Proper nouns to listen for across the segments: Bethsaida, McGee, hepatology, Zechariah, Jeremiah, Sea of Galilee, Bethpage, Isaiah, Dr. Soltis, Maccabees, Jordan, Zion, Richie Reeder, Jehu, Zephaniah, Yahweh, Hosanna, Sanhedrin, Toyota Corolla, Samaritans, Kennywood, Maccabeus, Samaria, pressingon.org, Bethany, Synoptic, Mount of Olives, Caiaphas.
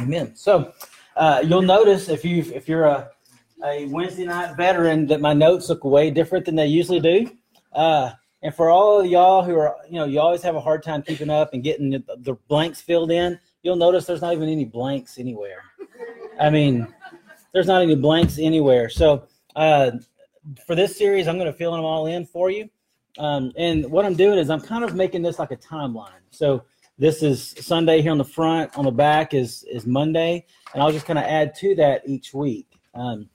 Amen. So you'll notice if you're a Wednesday night veteran that my notes look way different than they usually do. And for all of y'all who are, you know, you always have a hard time keeping up and getting the blanks filled in, you'll notice there's not even any blanks anywhere. I mean, there's not any blanks anywhere. So for this series, I'm going to fill them all in for you. And what I'm doing is I'm kind of making this like a timeline. So this is Sunday here on the front, on the back is Monday, and I'll just kind of add to that each week. And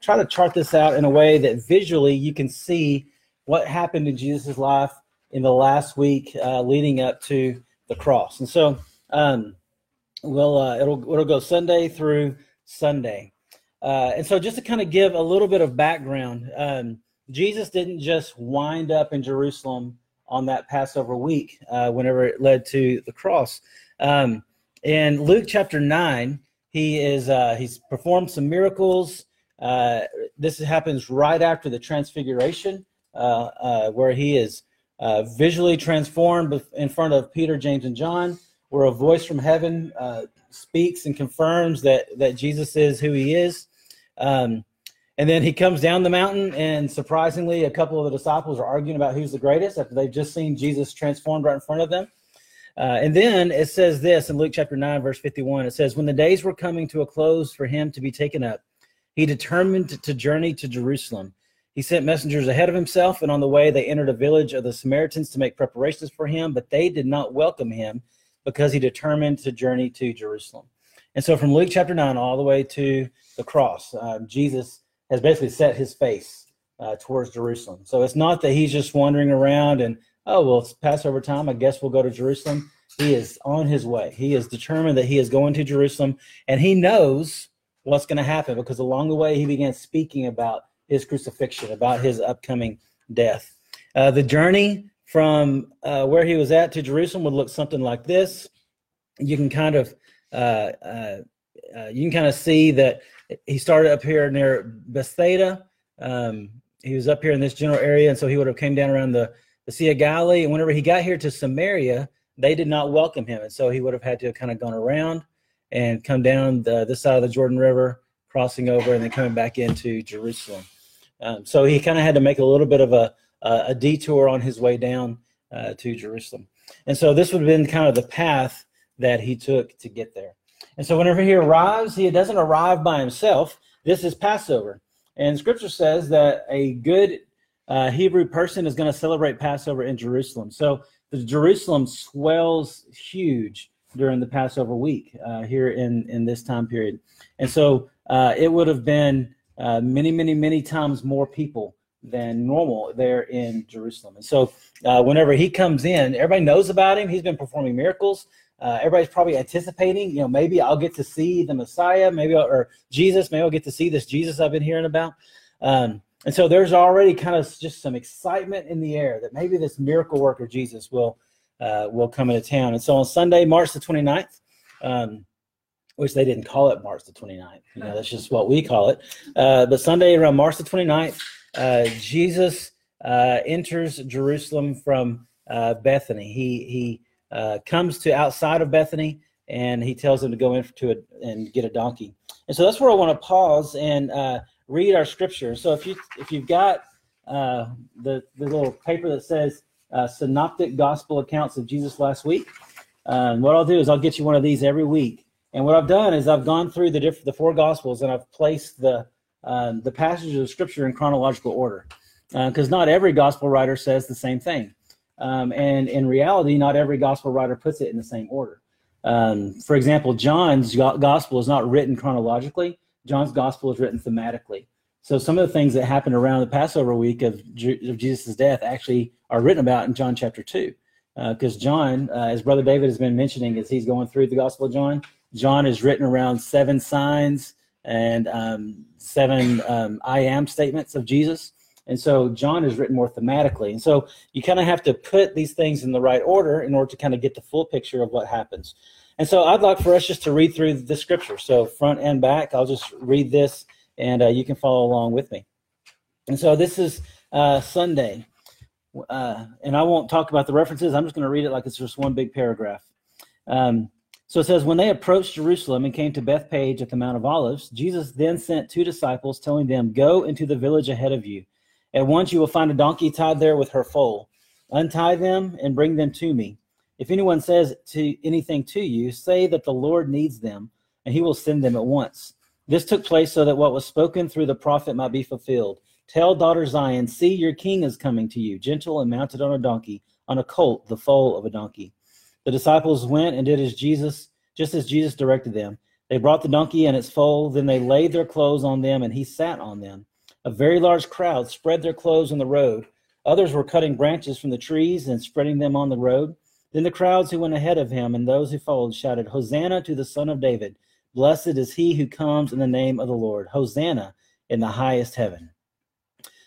try to chart this out in a way that visually you can see what happened in Jesus' life in the last week leading up to the cross. And so it'll go Sunday through Sunday. And so just to kind of give a little bit of background, Jesus didn't just wind up in Jerusalem on that Passover week whenever it led to the cross. In Luke chapter 9, he's performed some miracles. This happens right after the transfiguration, where he is visually transformed in front of Peter, James, and John, where a voice from heaven speaks and confirms that Jesus is who he is. And then he comes down the mountain, and surprisingly, a couple of the disciples are arguing about who's the greatest after they've just seen Jesus transformed right in front of them. And then it says this in Luke chapter 9, verse 51, it says, when the days were coming to a close for him to be taken up, he determined to journey to Jerusalem. He sent messengers ahead of himself, and on the way they entered a village of the Samaritans to make preparations for him, but they did not welcome him because he determined to journey to Jerusalem. And so from Luke chapter 9 all the way to the cross, Jesus has basically set his face towards Jerusalem. So it's not that he's just wandering around and, oh, well, it's Passover time, I guess we'll go to Jerusalem. He is on his way. He is determined that he is going to Jerusalem, and he knows what's going to happen because along the way he began speaking about his crucifixion, about his upcoming death. The journey from where he was at to Jerusalem would look something like this. You can kind of see that he started up here near Bethsaida. He was up here in this general area, and so he would have came down around the Sea of Galilee, and whenever he got here to Samaria, they did not welcome him, and so he would have had to have kind of gone around and come down this side of the Jordan River, crossing over, and then coming back into Jerusalem. So he kind of had to make a little bit of a detour on his way down to Jerusalem. And so this would have been kind of the path that he took to get there. And so whenever he arrives, he doesn't arrive by himself. This is Passover. And Scripture says that a good Hebrew person is going to celebrate Passover in Jerusalem. So the Jerusalem swells huge during the Passover week here in this time period. And so it would have been many, many, many times more people than normal there in Jerusalem. And so whenever he comes in, everybody knows about him. He's been performing miracles. Everybody's probably anticipating, you know, maybe I'll get to see the Messiah, maybe I'll get to see this Jesus I've been hearing about. And so there's already kind of just some excitement in the air that maybe this miracle worker Jesus will come into town. And so on Sunday, March the 29th, which they didn't call it March the 29th. You know, that's just what we call it. But Sunday around March the 29th, Jesus enters Jerusalem from Bethany. He comes to outside of Bethany, and he tells them to go in and get a donkey. And so that's where I want to pause and read our scripture. So if you've got the little paper that says synoptic gospel accounts of Jesus last week, what I'll do is I'll get you one of these every week. And what I've done is I've gone through the four gospels, and I've placed the passages of scripture in chronological order, because not every gospel writer says the same thing. And in reality, not every gospel writer puts it in the same order. For example, John's gospel is not written chronologically. John's gospel is written thematically. So some of the things that happened around the Passover week of Jesus' death actually are written about in John chapter 2. Because John, as Brother David has been mentioning as he's going through the Gospel of John, John is written around 7 signs and 7 I am statements of Jesus. And so John is written more thematically. And so you kind of have to put these things in the right order in order to kind of get the full picture of what happens. And so I'd like for us just to read through the scripture. So front and back, I'll just read this, and you can follow along with me. And so this is Sunday. And I won't talk about the references. I'm just going to read it like it's just one big paragraph. So it says, when they approached Jerusalem and came to Bethpage at the Mount of Olives, Jesus then sent two disciples, telling them, go into the village ahead of you. At once you will find a donkey tied there with her foal. Untie them and bring them to me. If anyone says anything to you, say that the Lord needs them, and he will send them at once. This took place so that what was spoken through the prophet might be fulfilled. Tell daughter Zion, see, your king is coming to you, gentle and mounted on a donkey, on a colt, the foal of a donkey. The disciples went and did as Jesus, just as Jesus directed them. They brought the donkey and its foal. Then they laid their clothes on them, and he sat on them. A very large crowd spread their clothes on the road. Others were cutting branches from the trees and spreading them on the road. Then the crowds who went ahead of him and those who followed shouted, Hosanna to the Son of David. Blessed is he who comes in the name of the Lord. Hosanna in the highest heaven.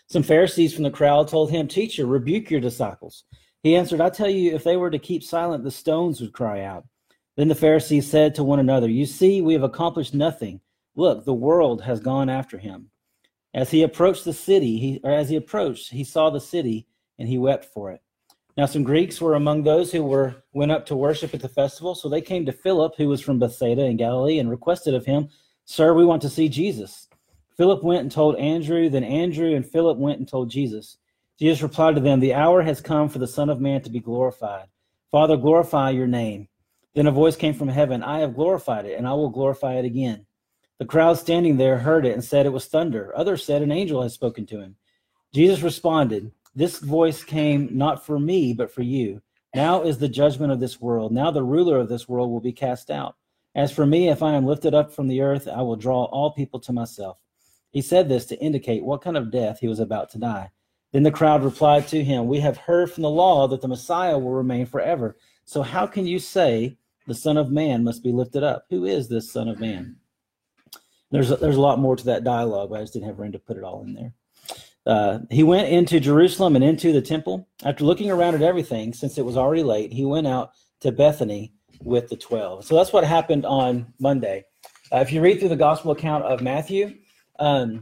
Some Pharisees from the crowd told him, Teacher, rebuke your disciples. He answered, I tell you, if they were to keep silent, the stones would cry out. Then the Pharisees said to one another, You see, we have accomplished nothing. Look, the world has gone after him. As he approached, he saw the city, and he wept for it. Now some Greeks were among those who went up to worship at the festival, so they came to Philip, who was from Bethsaida in Galilee, and requested of him, Sir, we want to see Jesus. Philip went and told Andrew, then Andrew and Philip went and told Jesus. Jesus replied to them, The hour has come for the Son of Man to be glorified. Father, glorify your name. Then a voice came from heaven, I have glorified it, and I will glorify it again. The crowd standing there heard it and said it was thunder. Others said an angel has spoken to him. Jesus responded, This voice came not for me, but for you. Now is the judgment of this world. Now the ruler of this world will be cast out. As for me, if I am lifted up from the earth, I will draw all people to myself. He said this to indicate what kind of death he was about to die. Then the crowd replied to him, We have heard from the law that the Messiah will remain forever. So how can you say the Son of Man must be lifted up? Who is this Son of Man? There's a lot more to that dialogue, but I just didn't have room to put it all in there. He went into Jerusalem and into the temple. After looking around at everything, since it was already late, he went out to Bethany with the 12. So that's what happened on Monday. If you read through the gospel account of Matthew, that's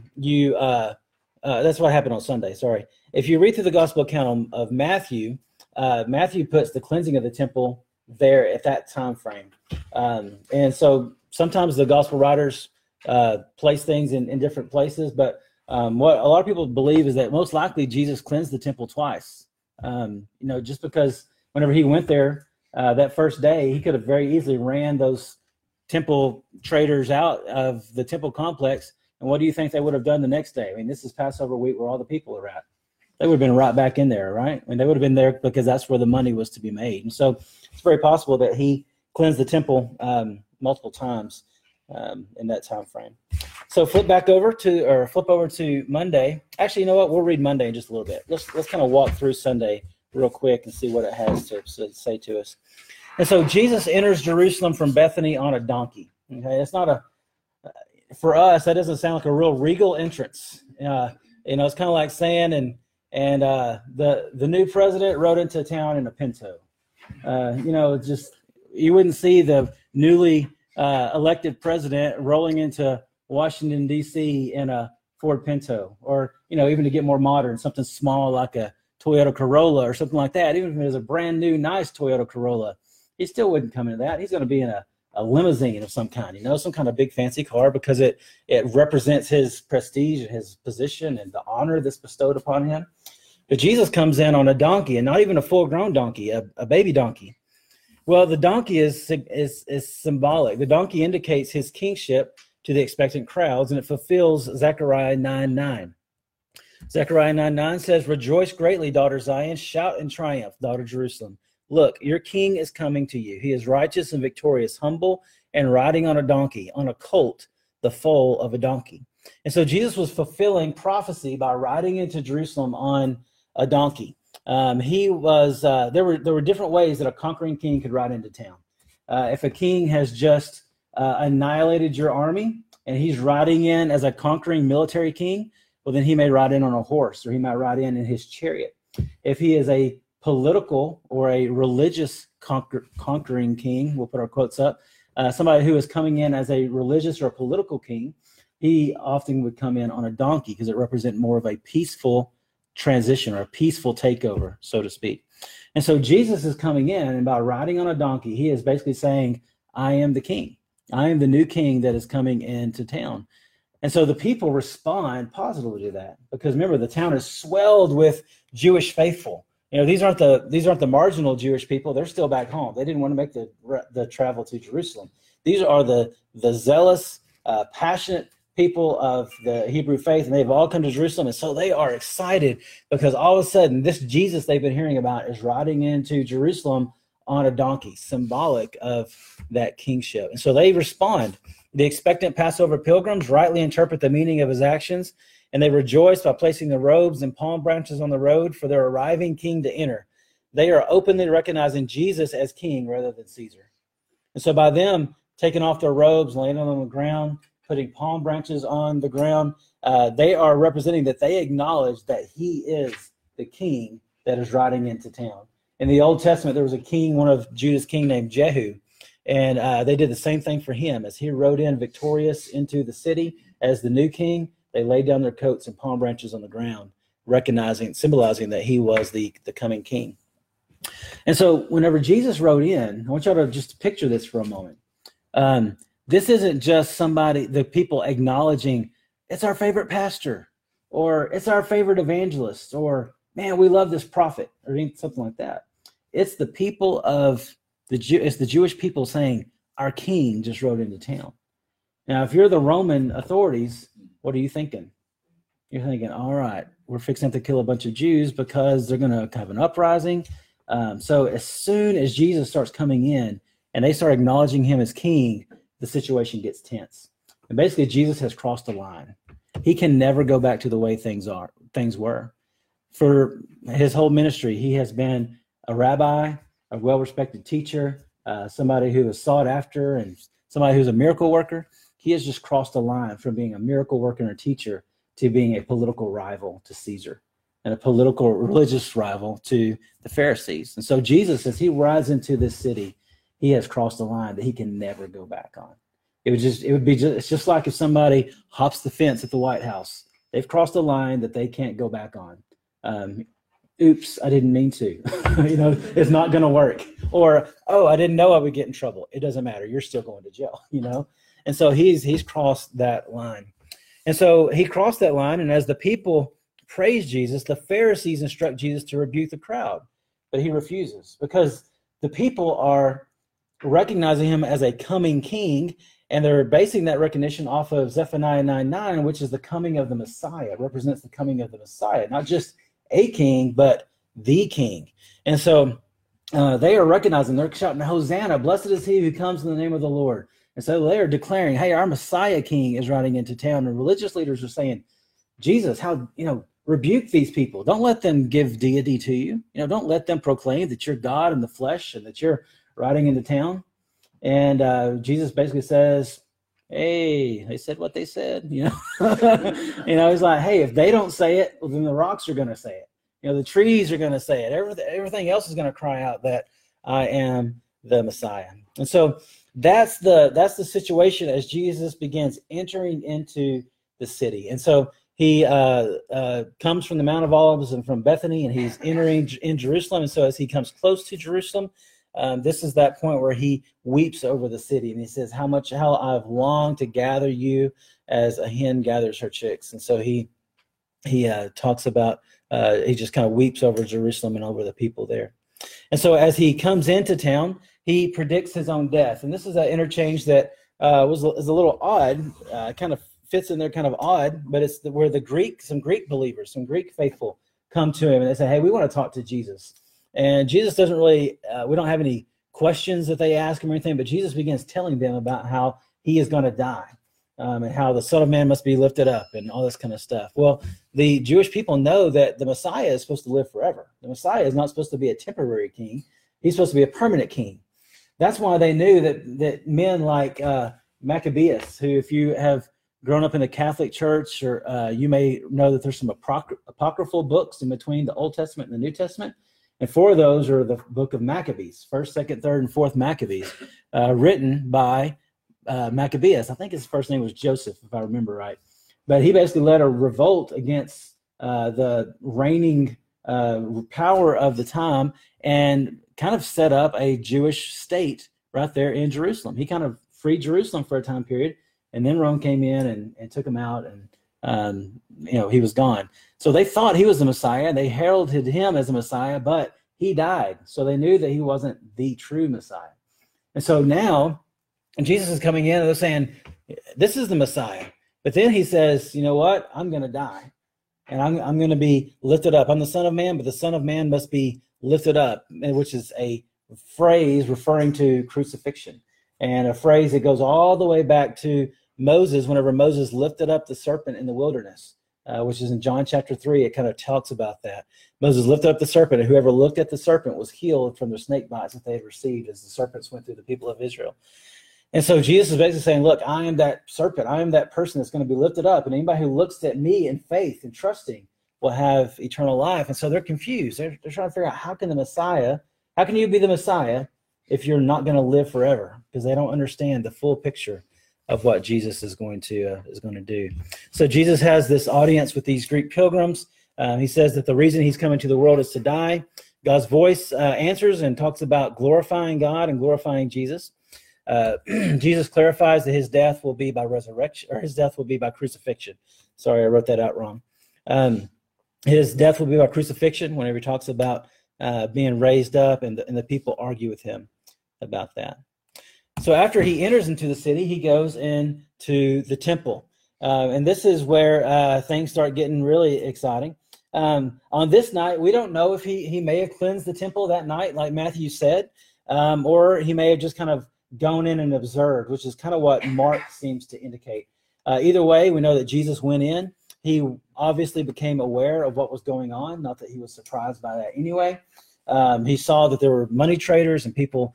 what happened on Sunday, sorry. If you read through the gospel account of Matthew, Matthew puts the cleansing of the temple there at that time frame. And so sometimes the gospel writers place things in different places, but what a lot of people believe is that most likely Jesus cleansed the temple twice. Just because whenever he went there that first day, he could have very easily ran those temple traders out of the temple complex. And what do you think they would have done the next day? I mean, this is Passover week where all the people are at. They would have been right back in there, right? I mean, they would have been there because that's where the money was to be made. And so it's very possible that he cleansed the temple multiple times in that time frame. So flip over to Monday. Actually, you know what? We'll read Monday in just a little bit. Let's kind of walk through Sunday real quick and see what it has to say to us. And so Jesus enters Jerusalem from Bethany on a donkey. Okay, it's not a for us, that doesn't sound like a real regal entrance. It's kind of like saying, the new president rode into town in a Pinto. You wouldn't see the newly elected president rolling into Washington, D.C. in a Ford Pinto, or, even to get more modern, something small like a Toyota Corolla or something like that. Even if it was a brand new, nice Toyota Corolla, he still wouldn't come into that. He's going to be in a limousine of some kind, some kind of big fancy car, because it represents his prestige and his position and the honor that's bestowed upon him. But Jesus comes in on a donkey, and not even a full-grown donkey, a baby donkey. Well, the donkey is symbolic. The donkey indicates his kingship to the expectant crowds, and it fulfills Zechariah 9:9. Zechariah 9:9 says, Rejoice greatly, daughter Zion, shout in triumph, daughter Jerusalem. Look, your king is coming to you. He is righteous and victorious, humble, and riding on a donkey, on a colt, the foal of a donkey. And so Jesus was fulfilling prophecy by riding into Jerusalem on a donkey. There were different ways that a conquering king could ride into town. If a king has just annihilated your army and he's riding in as a conquering military king, well, then he may ride in on a horse, or he might ride in his chariot. If he is a political or a religious conquering king, we'll put our quotes up, somebody who is coming in as a religious or political king, he often would come in on a donkey because it represents more of a peaceful transition or a peaceful takeover, so to speak. And so Jesus is coming in, and by riding on a donkey, he is basically saying, I am the king. I am the new king that is coming into town. And so the people respond positively to that, because remember, the town is swelled with Jewish faithful. You know, these aren't the marginal Jewish people. They're still back home. They didn't want to make the travel to Jerusalem. These are the zealous, passionate people of the Hebrew faith, and they've all come to Jerusalem. And so they are excited, because all of a sudden this Jesus they've been hearing about is riding into Jerusalem on a donkey, symbolic of that kingship. And so they respond. The expectant Passover pilgrims rightly interpret the meaning of his actions, and they rejoice by placing their robes and palm branches on the road for their arriving king to enter. They are openly recognizing Jesus as king rather than Caesar. And so by them taking off their robes, laying them on the ground, putting palm branches on the ground, they are representing that they acknowledge that he is the king that is riding into town. In the Old Testament, there was a king, one of Judah's king named Jehu, and they did the same thing for him. As he rode in victorious into the city as the new king, they laid down their coats and palm branches on the ground, symbolizing that he was the coming king. And so whenever Jesus rode in, I want y'all to just picture this for a moment. This isn't just the people acknowledging, it's our favorite pastor, or it's our favorite evangelist, or man, we love this prophet, or something like that. It's the people of it's the Jewish people saying, our king just rode into town. Now, if you're the Roman authorities, what are you thinking? You're thinking, all right, we're fixing to kill a bunch of Jews because they're going to have an uprising. So as soon as Jesus starts coming in and they start acknowledging him as king, the situation gets tense. And basically, Jesus has crossed the line. He can never go back to the way things were. For his whole ministry, he has been a rabbi, a well-respected teacher, somebody who is sought after, and somebody who's a miracle worker. He has just crossed the line from being a miracle worker and a teacher to being a political rival to Caesar, and a political religious rival to the Pharisees. And so Jesus, as he rides into this city, he has crossed the line that he can never go back on. It's just like if somebody hops the fence at the White House. They've crossed a line that they can't go back on. Oops, I didn't mean to. It's not going to work. Or, I didn't know I would get in trouble. It doesn't matter. You're still going to jail, And so he's crossed that line. And so he crossed that line, and as the people praise Jesus, the Pharisees instruct Jesus to rebuke the crowd, but he refuses, because the people are recognizing him as a coming king, and they're basing that recognition off of Zephaniah 9:9, which is the coming of the Messiah, represents the coming of the Messiah, not just a king, but the king. And so they are recognizing, they're shouting, Hosanna, blessed is he who comes in the name of the Lord. And so they are declaring, hey, our Messiah king is riding into town. And religious leaders are saying, Jesus, rebuke these people. Don't let them give deity to you. Don't let them proclaim that you're God in the flesh and that you're riding into town. And Jesus basically says, hey, they said what they said. He's like, hey, if they don't say it, well, then the rocks are going to say it. The trees are going to say it. Everything else is going to cry out that I am the Messiah. And so that's the situation as Jesus begins entering into the city. And so he comes from the Mount of Olives and from Bethany, and he's entering in Jerusalem. And so as he comes close to Jerusalem, this is that point where he weeps over the city, and he says, how I've longed to gather you as a hen gathers her chicks. And so he talks about, he just kind of weeps over Jerusalem and over the people there. And so as he comes into town, he predicts his own death. And this is an interchange that is a little odd, kind of fits in there, kind of odd, but it's where some Greek faithful come to him, and they say, hey, we want to talk to Jesus. And Jesus doesn't really, we don't have any questions that they ask him or anything, but Jesus begins telling them about how he is going to die, and how the Son of Man must be lifted up and all this kind of stuff. Well, the Jewish people know that the Messiah is supposed to live forever. The Messiah is not supposed to be a temporary king. He's supposed to be a permanent king. That's why they knew that men like Maccabees, who, if you have grown up in the Catholic Church, or you may know that there's some apocryphal books in between the Old Testament and the New Testament, and four of those are the book of Maccabees, 1st, 2nd, 3rd, and 4th Maccabees, written by Maccabeus. I think his first name was Joseph, if I remember right. But he basically led a revolt against the reigning power of the time, and kind of set up a Jewish state right there in Jerusalem. He kind of freed Jerusalem for a time period, and then Rome came in and took him out, and he was gone. So they thought he was the Messiah. They heralded him as the Messiah, but he died. So they knew that he wasn't the true Messiah. And so now Jesus is coming in and they're saying, this is the Messiah. But then he says, you know what? I'm going to die. And I'm going to be lifted up. I'm the Son of Man, but the Son of Man must be lifted up, which is a phrase referring to crucifixion, and a phrase that goes all the way back to Moses, whenever Moses lifted up the serpent in the wilderness, which is in John chapter 3. It kind of talks about that. Moses lifted up the serpent, and whoever looked at the serpent was healed from their snake bites that they had received as the serpents went through the people of Israel. And so Jesus is basically saying, look, I am that serpent. I am that person that's going to be lifted up. And anybody who looks at me in faith and trusting will have eternal life. And so they're confused. They're trying to figure out how can you be the Messiah if you're not going to live forever? Because they don't understand the full picture of what Jesus is going to do. So Jesus has this audience with these Greek pilgrims. He says that the reason he's coming to the world is to die. God's voice answers and talks about glorifying God and glorifying Jesus. Jesus clarifies that his death will be by resurrection, or his death will be by crucifixion. Sorry, I wrote that out wrong. His death will be by crucifixion whenever he talks about being raised up, and the people argue with him about that. So after he enters into the city, he goes into the temple. And this is where things start getting really exciting. On this night, we don't know if he may have cleansed the temple that night, like Matthew said, or he may have just kind of gone in and observed, which is kind of what Mark seems to indicate. Either way, we know that Jesus went in. He obviously became aware of what was going on, not that he was surprised by that anyway. He saw that there were money traders and people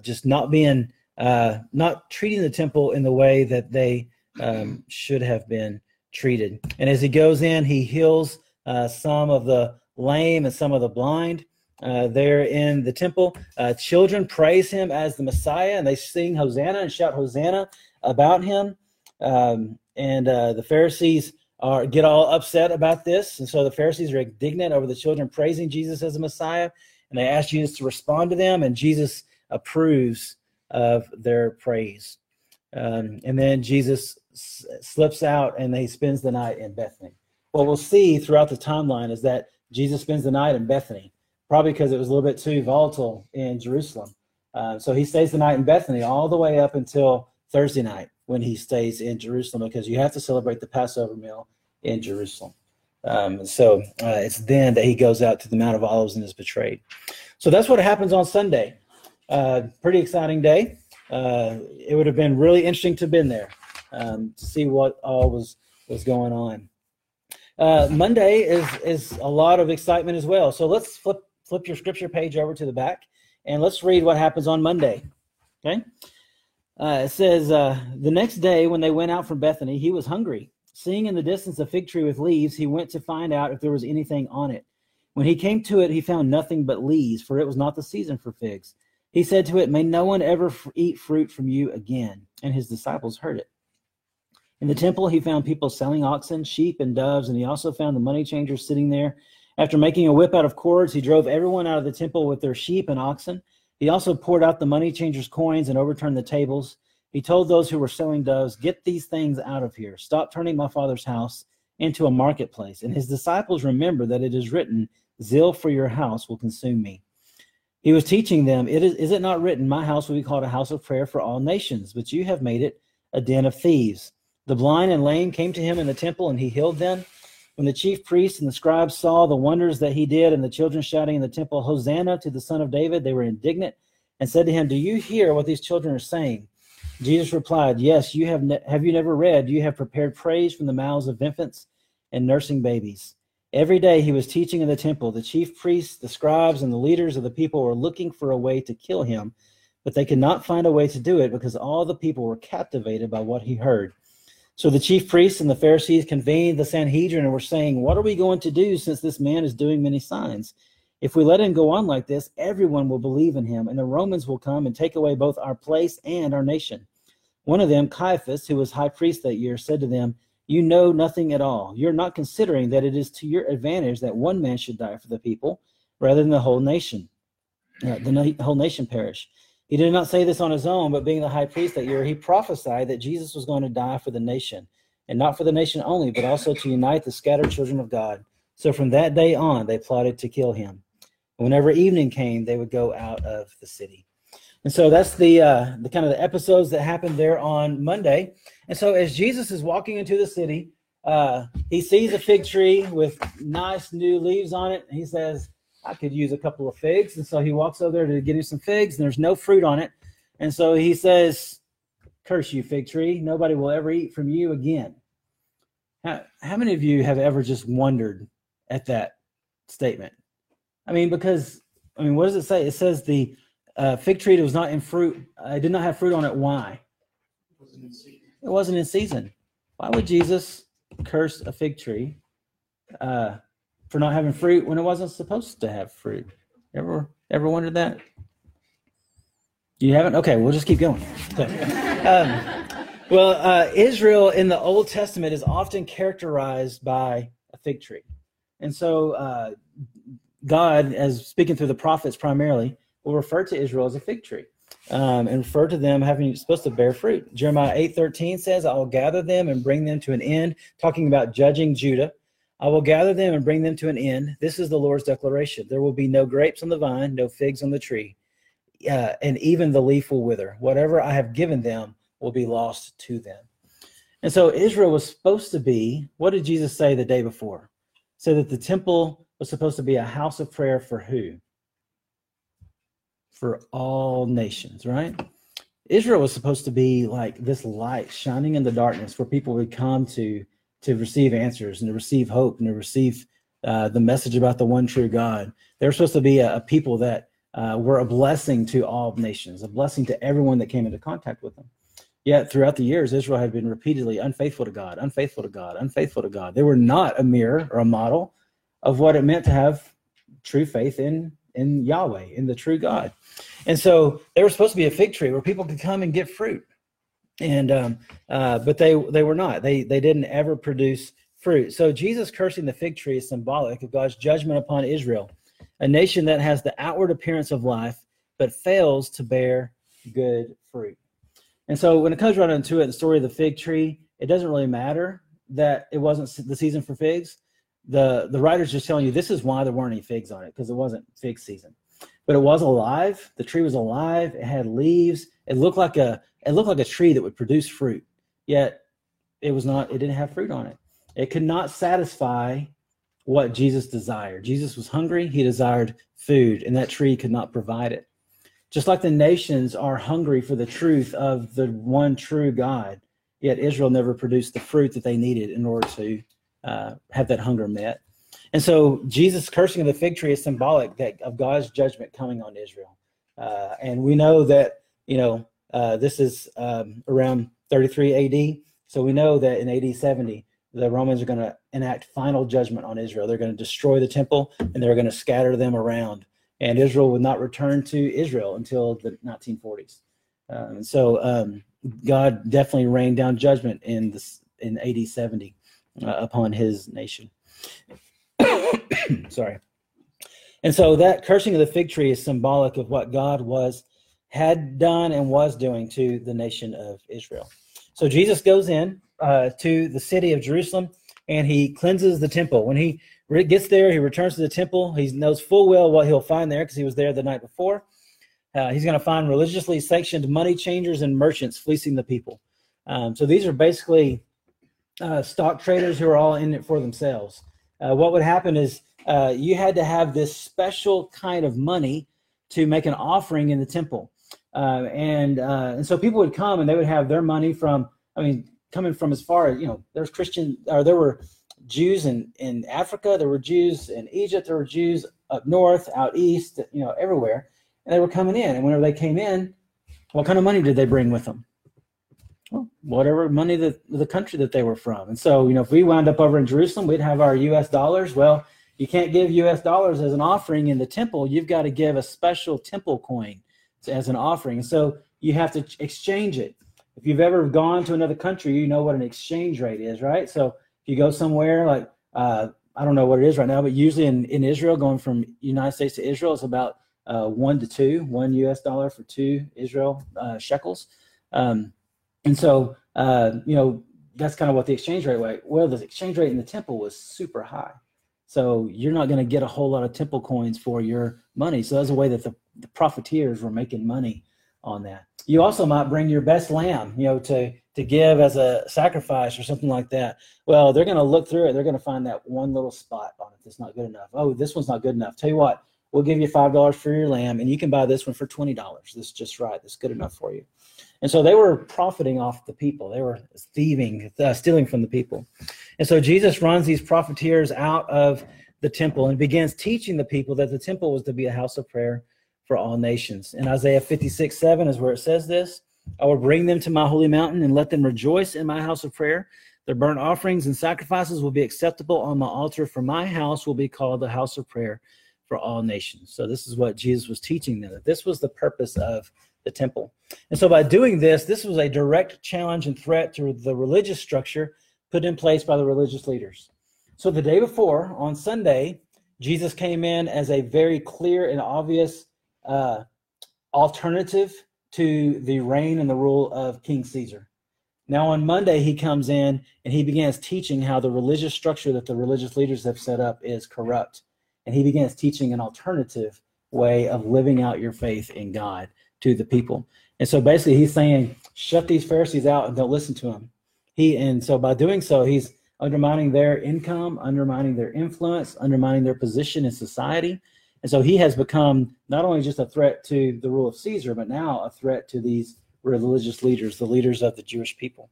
just not treating the temple in the way that they should have been treated. And as he goes in, he heals some of the lame and some of the blind. There in the temple, children praise him as the Messiah, and they sing Hosanna and shout Hosanna about him. The Pharisees get all upset about this. And so the Pharisees are indignant over the children praising Jesus as the Messiah. And they ask Jesus to respond to them, and Jesus approves of their praise. And then Jesus slips out, and he spends the night in Bethany. What we'll see throughout the timeline is that Jesus spends the night in Bethany, probably because it was a little bit too volatile in Jerusalem. So he stays the night in Bethany all the way up until Thursday night, when he stays in Jerusalem, because you have to celebrate the Passover meal in Jerusalem. So it's then that he goes out to the Mount of Olives and is betrayed. So that's what happens on Sunday. Pretty exciting day. It would have been really interesting to have been there to see what all was going on. Monday is a lot of excitement as well. So let's flip your scripture page over to the back, and let's read what happens on Monday. Okay? It says, the next day when they went out from Bethany, he was hungry. Seeing in the distance a fig tree with leaves, he went to find out if there was anything on it. When he came to it, he found nothing but leaves, for it was not the season for figs. He said to it, "May no one ever eat fruit from you again." And his disciples heard it. In the temple, he found people selling oxen, sheep, and doves, and he also found the money changers sitting there. After making a whip out of cords, he drove everyone out of the temple with their sheep and oxen. He also poured out the money changers' coins and overturned the tables. He told those who were selling doves, "Get these things out of here. Stop turning my Father's house into a marketplace." And his disciples remembered that it is written, "Zeal for your house will consume me." He was teaching them, "Is it not written, 'My house will be called a house of prayer for all nations,' but you have made it a den of thieves." The blind and lame came to him in the temple, and he healed them. When the chief priests and the scribes saw the wonders that he did and the children shouting in the temple, "Hosanna to the Son of David," they were indignant and said to him, "Do you hear what these children are saying?" Jesus replied, "Yes, you have you never read, 'You have prepared praise from the mouths of infants and nursing babies.'" Every day he was teaching in the temple. The chief priests, the scribes, and the leaders of the people were looking for a way to kill him, but they could not find a way to do it because all the people were captivated by what he heard. So the chief priests and the Pharisees convened the Sanhedrin and were saying, "What are we going to do since this man is doing many signs? If we let him go on like this, everyone will believe in him, and the Romans will come and take away both our place and our nation." One of them, Caiaphas, who was high priest that year, said to them, "You know nothing at all. You're not considering that it is to your advantage that one man should die for the people rather than the whole nation perish. He did not say this on his own, but being the high priest that year, he prophesied that Jesus was going to die for the nation, and not for the nation only, but also to unite the scattered children of God. So from that day on, they plotted to kill him. And whenever evening came, they would go out of the city. And so that's the kind of the episodes that happened there on Monday. And so as Jesus is walking into the city, he sees a fig tree with nice new leaves on it. And he says, I could use a couple of figs. And so he walks over there to get him some figs, and there's no fruit on it. And so he says, curse you, fig tree. Nobody will ever eat from you again. How many of you have ever just wondered at that statement? I mean, what does it say? It says the fig tree that was not in fruit, did not have fruit on it. Why? It wasn't in season. Why would Jesus curse a fig tree for not having fruit when it wasn't supposed to have fruit? Ever wondered that? You haven't? Okay, we'll just keep going. So, Israel in the Old Testament is often characterized by a fig tree. And so God, as speaking through the prophets primarily, will refer to Israel as a fig tree and refer to them having supposed to bear fruit. Jeremiah 8:13 says, I will gather them and bring them to an end, talking about judging Judah. I will gather them and bring them to an end. This is the Lord's declaration. There will be no grapes on the vine, no figs on the tree, and even the leaf will wither. Whatever I have given them will be lost to them. And so Israel was supposed to be, what did Jesus say the day before? So that the temple was supposed to be a house of prayer for who? For all nations, right? Israel was supposed to be like this light shining in the darkness where people would come to receive answers and to receive hope and to receive the message about the one true God. They were supposed to be a people that were a blessing to all nations, a blessing to everyone that came into contact with them. Yet throughout the years, Israel had been repeatedly unfaithful to God, unfaithful to God, unfaithful to God. They were not a mirror or a model of what it meant to have true faith in Yahweh, in the true God. And so they were supposed to be a fig tree where people could come and get fruit. And but they were not. They didn't ever produce fruit. So Jesus cursing the fig tree is symbolic of God's judgment upon Israel, a nation that has the outward appearance of life but fails to bear good fruit. And so when it comes right into it, the story of the fig tree, it doesn't really matter that it wasn't the season for figs. The writer's just telling you this is why there weren't any figs on it, because it wasn't fig season. But it was alive. The tree was alive. It had leaves. It looked like a tree that would produce fruit. Yet it was not. It didn't have fruit on it. It could not satisfy what Jesus desired. Jesus was hungry. He desired food, and that tree could not provide it. Just like the nations are hungry for the truth of the one true God, yet Israel never produced the fruit that they needed in order to have that hunger met. And so Jesus' cursing of the fig tree is symbolic of God's judgment coming on Israel. And we know that, this is around 33 AD. So we know that in AD 70, the Romans are going to enact final judgment on Israel. They're going to destroy the temple and they're going to scatter them around. And Israel would not return to Israel until the 1940s. So God definitely rained down judgment in AD 70 upon his nation. Sorry. And so that cursing of the fig tree is symbolic of what God had done and was doing to the nation of Israel. So Jesus goes in to the city of Jerusalem and he cleanses the temple. When he gets there, he returns to the temple. He knows full well what he'll find there because he was there the night before. He's going to find religiously sanctioned money changers and merchants fleecing the people. So these are basically stock traders who are all in it for themselves. What would happen is you had to have this special kind of money to make an offering in the temple. And so people would come and they would have their money coming from as far as, there's there were Jews in Africa, there were Jews in Egypt, there were Jews up north, out east, everywhere. And they were coming in. And whenever they came in, what kind of money did they bring with them? Well, whatever money that the country that they were from. And so, if we wound up over in Jerusalem, we'd have our U.S. dollars. Well, you can't give U.S. dollars as an offering in the temple. You've got to give a special temple coin as an offering. And so you have to exchange it. If you've ever gone to another country, you know what an exchange rate is, right? So if you go somewhere like, I don't know what it is right now, but usually in Israel, going from United States to Israel, it's about 1 to 2, $1 for 2 Israel shekels. And so that's kind of what the exchange rate was. Well, the exchange rate in the temple was super high. So you're not going to get a whole lot of temple coins for your money. So that's a way that the profiteers were making money on that. You also might bring your best lamb, to give as a sacrifice or something like that. Well, they're going to look through it. They're going to find that one little spot on it that's not good enough. Oh, this one's not good enough. Tell you what, we'll give you $5 for your lamb, and you can buy this one for $20. This is just right. That's good enough for you. And so they were profiting off the people. They were stealing from the people. And so Jesus runs these profiteers out of the temple and begins teaching the people that the temple was to be a house of prayer for all nations. And Isaiah 56:7 is where it says this: I will bring them to my holy mountain and let them rejoice in my house of prayer. Their burnt offerings and sacrifices will be acceptable on my altar, for my house will be called the house of prayer for all nations. So this is what Jesus was teaching them, that this was the purpose of the temple. And so by doing this, this was a direct challenge and threat to the religious structure put in place by the religious leaders. So the day before, on Sunday, Jesus came in as a very clear and obvious alternative to the reign and the rule of King Caesar. Now on Monday, he comes in and he begins teaching how the religious structure that the religious leaders have set up is corrupt. And he begins teaching an alternative way of living out your faith in God to the people. And so basically he's saying, shut these Pharisees out and don't listen to them. And so by doing so, he's undermining their income, undermining their influence, undermining their position in society. And so he has become not only just a threat to the rule of Caesar, but now a threat to these religious leaders, the leaders of the Jewish people.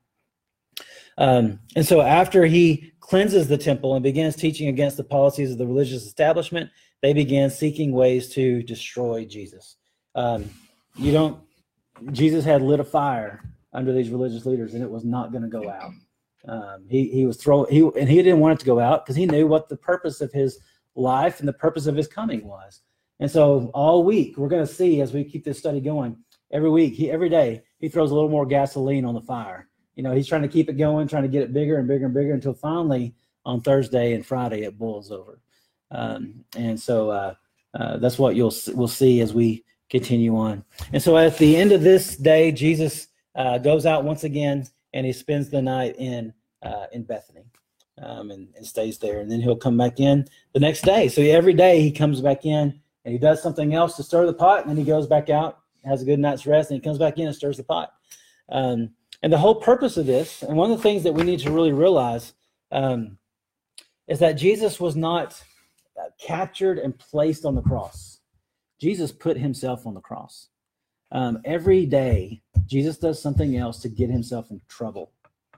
And so after he cleanses the temple and begins teaching against the policies of the religious establishment, they began seeking ways to destroy Jesus. Jesus had lit a fire under these religious leaders, and it was not going to go out. He didn't want it to go out because he knew what the purpose of his life and the purpose of his coming was. And so all week we're going to see, as we keep this study going, every day he throws a little more gasoline on the fire. He's trying to keep it going, trying to get it bigger and bigger and bigger, until finally on Thursday and Friday it boils over. And so that's what we'll see as we continue on. And so at the end of this day, Jesus goes out once again and he spends the night in Bethany and stays there. And then he'll come back in the next day. So every day he comes back in and he does something else to stir the pot. And then he goes back out, has a good night's rest, and he comes back in and stirs the pot. And the whole purpose of this, and one of the things that we need to really realize, is that Jesus was not captured and placed on the cross. Jesus put himself on the cross. Every day, Jesus does something else to get himself in trouble.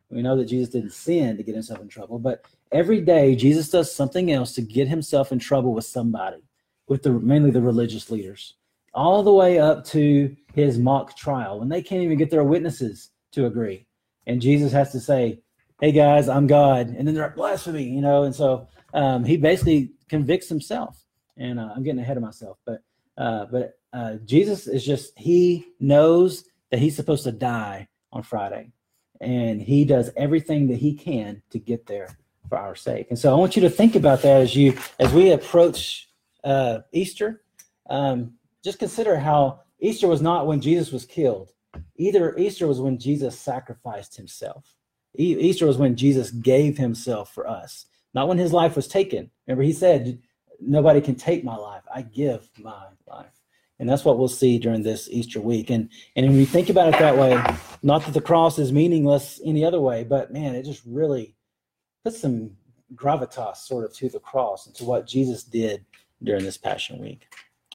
We know that Jesus didn't sin to get himself in trouble, but every day Jesus does something else to get himself in trouble with somebody, with mainly the religious leaders, all the way up to his mock trial, when they can't even get their witnesses to agree. And Jesus has to say, hey guys, I'm God. And then they're like, blasphemy, And so he basically convicts himself. And I'm getting ahead of myself, but Jesus is just, he knows that he's supposed to die on Friday, and he does everything that he can to get there for our sake. And so I want you to think about that as we approach Easter. Just consider how Easter was not when Jesus was killed. Either Easter was when Jesus sacrificed himself. Easter was when Jesus gave himself for us, not when his life was taken. Remember, he said, nobody can take my life. I give my life. And that's what we'll see during this Easter week. And when you think about it that way, not that the cross is meaningless any other way, but man, it just really puts some gravitas sort of to the cross and to what Jesus did during this Passion Week.